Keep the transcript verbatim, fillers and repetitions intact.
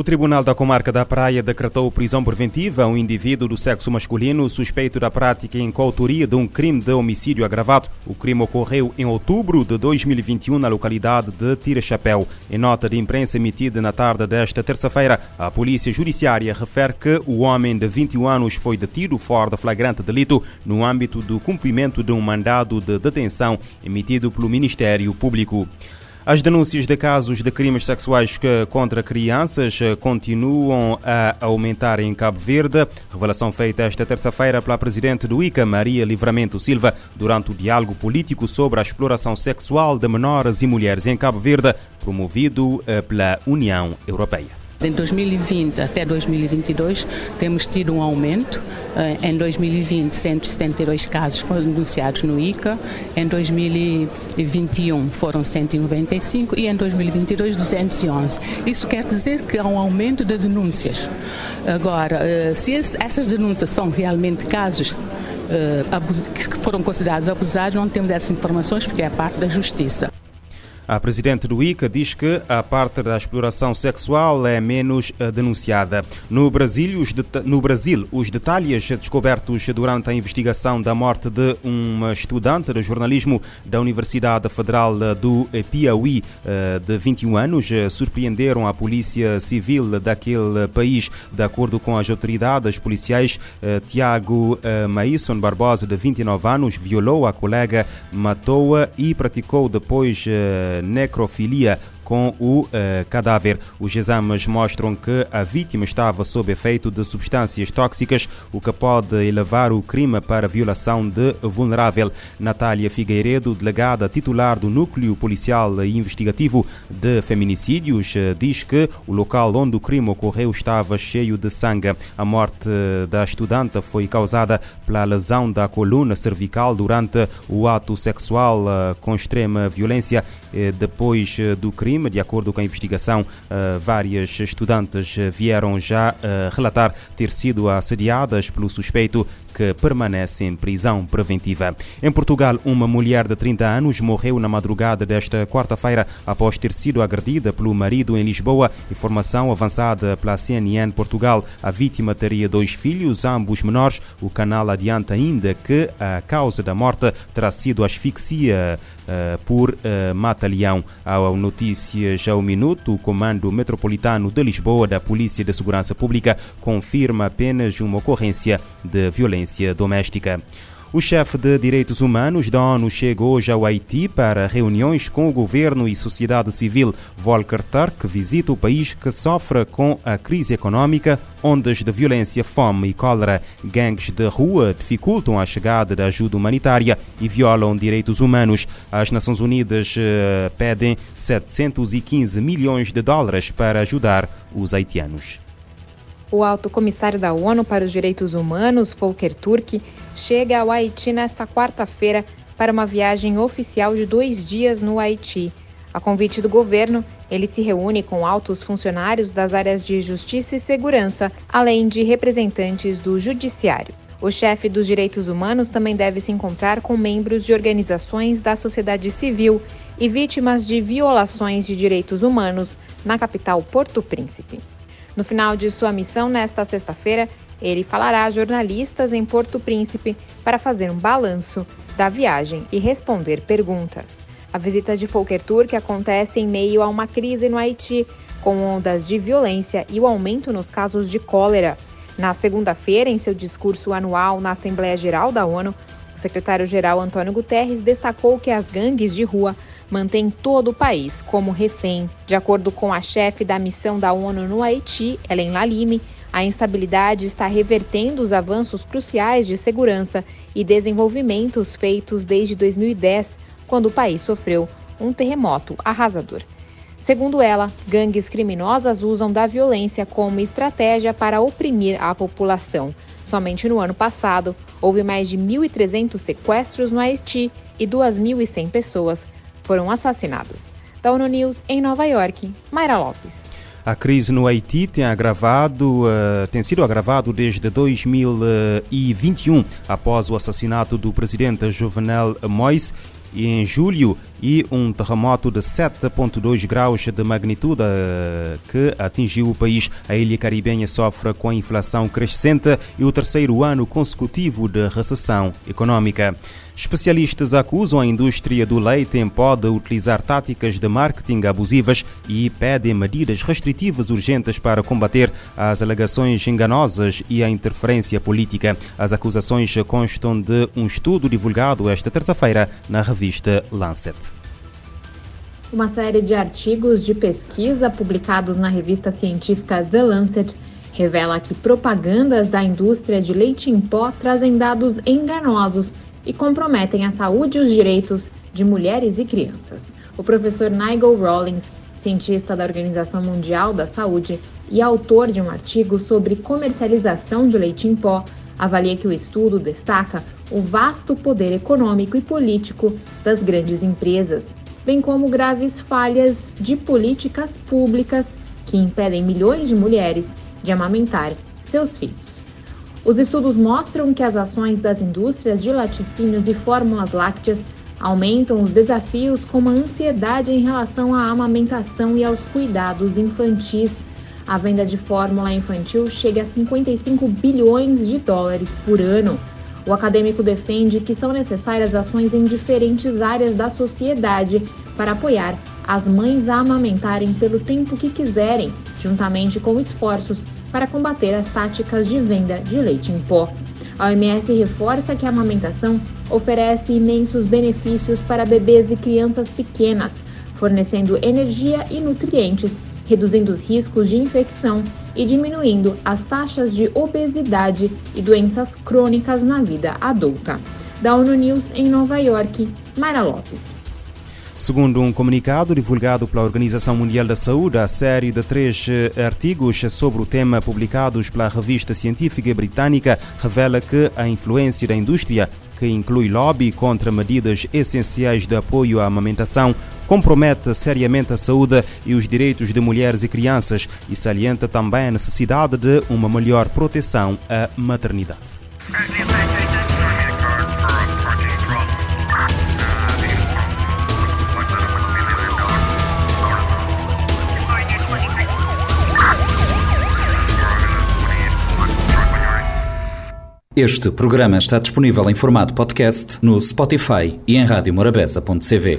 O Tribunal da Comarca da Praia decretou prisão preventiva a um indivíduo do sexo masculino suspeito da prática em coautoria de um crime de homicídio agravado. O crime ocorreu em outubro de dois mil e vinte e um na localidade de Tira-Chapéu. Em nota de imprensa emitida na tarde desta terça-feira, a Polícia Judiciária refere que o homem de vinte e um anos foi detido fora de flagrante delito no âmbito do cumprimento de um mandado de detenção emitido pelo Ministério Público. As denúncias de casos de crimes sexuais contra crianças continuam a aumentar em Cabo Verde. Revelação feita esta terça-feira pela presidente do I C A, Maria Livramento Silva, durante o diálogo político sobre a exploração sexual de menores e mulheres em Cabo Verde, promovido pela União Europeia. De dois mil e vinte até dois mil e vinte e dois, temos tido um aumento. Em dois mil e vinte, cento e setenta e dois casos foram denunciados no I C A. Em dois mil e vinte e um, foram cento e noventa e cinco e em dois mil e vinte e dois, duzentos e onze. Isso quer dizer que há um aumento de denúncias. Agora, se essas denúncias são realmente casos que foram considerados abusados, não temos essas informações porque é parte da justiça. A presidente do I C A diz que a parte da exploração sexual é menos denunciada. No Brasil, os, deta- no Brasil, os detalhes descobertos durante a investigação da morte de uma estudante de jornalismo da Universidade Federal do Piauí, de vinte e um anos, surpreenderam a Polícia Civil daquele país. De acordo com as autoridades policiais, Tiago Maisson Barbosa, de vinte e nove anos, violou a colega, matou-a e praticou depois necrofilia com o uh, cadáver. Os exames mostram que a vítima estava sob efeito de substâncias tóxicas, o que pode elevar o crime para violação de vulnerável. Natália Figueiredo, delegada titular do Núcleo Policial e Investigativo de Feminicídios, diz que o local onde o crime ocorreu estava cheio de sangue. A morte da estudante foi causada pela lesão da coluna cervical durante o ato sexual uh, com extrema violência uh, depois uh, do crime. De acordo com a investigação, várias estudantes vieram já relatar ter sido assediadas pelo suspeito, que permanece em prisão preventiva. Em Portugal, uma mulher de trinta anos morreu na madrugada desta quarta-feira após ter sido agredida pelo marido em Lisboa. Informação avançada pela C N N Portugal. A vítima teria dois filhos, ambos menores. O canal adianta ainda que a causa da morte terá sido asfixia uh, por uh, mata-leão. Ao Notícias ao Minuto, o Comando Metropolitano de Lisboa da Polícia de Segurança Pública confirma apenas uma ocorrência de violência doméstica. O chefe de Direitos Humanos da ONU chega hoje ao Haiti para reuniões com o governo e sociedade civil. Volker Türk visita o país que sofre com a crise económica, ondas de violência, fome e cólera. Gangues de rua dificultam a chegada da ajuda humanitária e violam direitos humanos. As Nações Unidas eh, pedem setecentos e quinze milhões de dólares para ajudar os haitianos. O alto comissário da ONU para os Direitos Humanos, Volker Türk, chega ao Haiti nesta quarta-feira para uma viagem oficial de dois dias no Haiti. A convite do governo, ele se reúne com altos funcionários das áreas de justiça e segurança, além de representantes do judiciário. O chefe dos direitos humanos também deve se encontrar com membros de organizações da sociedade civil e vítimas de violações de direitos humanos na capital Porto Príncipe. No final de sua missão, nesta sexta-feira, ele falará a jornalistas em Porto Príncipe para fazer um balanço da viagem e responder perguntas. A visita de Volker Türk acontece em meio a uma crise no Haiti, com ondas de violência e o aumento nos casos de cólera. Na segunda-feira, em seu discurso anual na Assembleia Geral da ONU, o secretário-geral Antônio Guterres destacou que as gangues de rua mantém todo o país como refém. De acordo com a chefe da missão da ONU no Haiti, Helen Lalime, a instabilidade está revertendo os avanços cruciais de segurança e desenvolvimentos feitos desde dois mil e dez, quando o país sofreu um terremoto arrasador. Segundo ela, gangues criminosas usam da violência como estratégia para oprimir a população. Somente no ano passado, houve mais de mil e trezentos sequestros no Haiti e duas mil e cem pessoas foram assassinadas. Da ONU News, em Nova York, Mayra Lopes. A crise no Haiti tem, agravado, uh, tem sido agravado desde dois mil e vinte e um, após o assassinato do presidente Jovenel Moïse. E em julho, e um terremoto de sete vírgula dois graus de magnitude que atingiu o país. A ilha caribenha sofre com a inflação crescente e o terceiro ano consecutivo de recessão económica. Especialistas acusam a indústria do leite em pó de utilizar táticas de marketing abusivas e pedem medidas restritivas urgentes para combater as alegações enganosas e a interferência política. As acusações constam de um estudo divulgado esta terça-feira na revista Lancet. Uma série de artigos de pesquisa publicados na revista científica The Lancet revela que propagandas da indústria de leite em pó trazem dados enganosos e comprometem a saúde e os direitos de mulheres e crianças. O professor Nigel Rollins, cientista da Organização Mundial da Saúde e autor de um artigo sobre comercialização de leite em pó, avalia que o estudo destaca o vasto poder econômico e político das grandes empresas, bem como graves falhas de políticas públicas que impedem milhões de mulheres de amamentar seus filhos. Os estudos mostram que as ações das indústrias de laticínios e fórmulas lácteas aumentam os desafios como a ansiedade em relação à amamentação e aos cuidados infantis. A venda de fórmula infantil chega a cinquenta e cinco bilhões de dólares por ano. O acadêmico defende que são necessárias ações em diferentes áreas da sociedade para apoiar as mães a amamentarem pelo tempo que quiserem, juntamente com esforços para combater as táticas de venda de leite em pó. A O M S reforça que a amamentação oferece imensos benefícios para bebês e crianças pequenas, fornecendo energia e nutrientes, reduzindo os riscos de infecção e diminuindo as taxas de obesidade e doenças crônicas na vida adulta. Da ONU News em Nova York, Mara Lopes. Segundo um comunicado divulgado pela Organização Mundial da Saúde, a série de três artigos sobre o tema publicados pela revista científica britânica revela que a influência da indústria, que inclui lobby contra medidas essenciais de apoio à amamentação, compromete seriamente a saúde e os direitos de mulheres e crianças e salienta também a necessidade de uma melhor proteção à maternidade. Este programa está disponível em formato podcast no Spotify e em rádio morabeza ponto c v.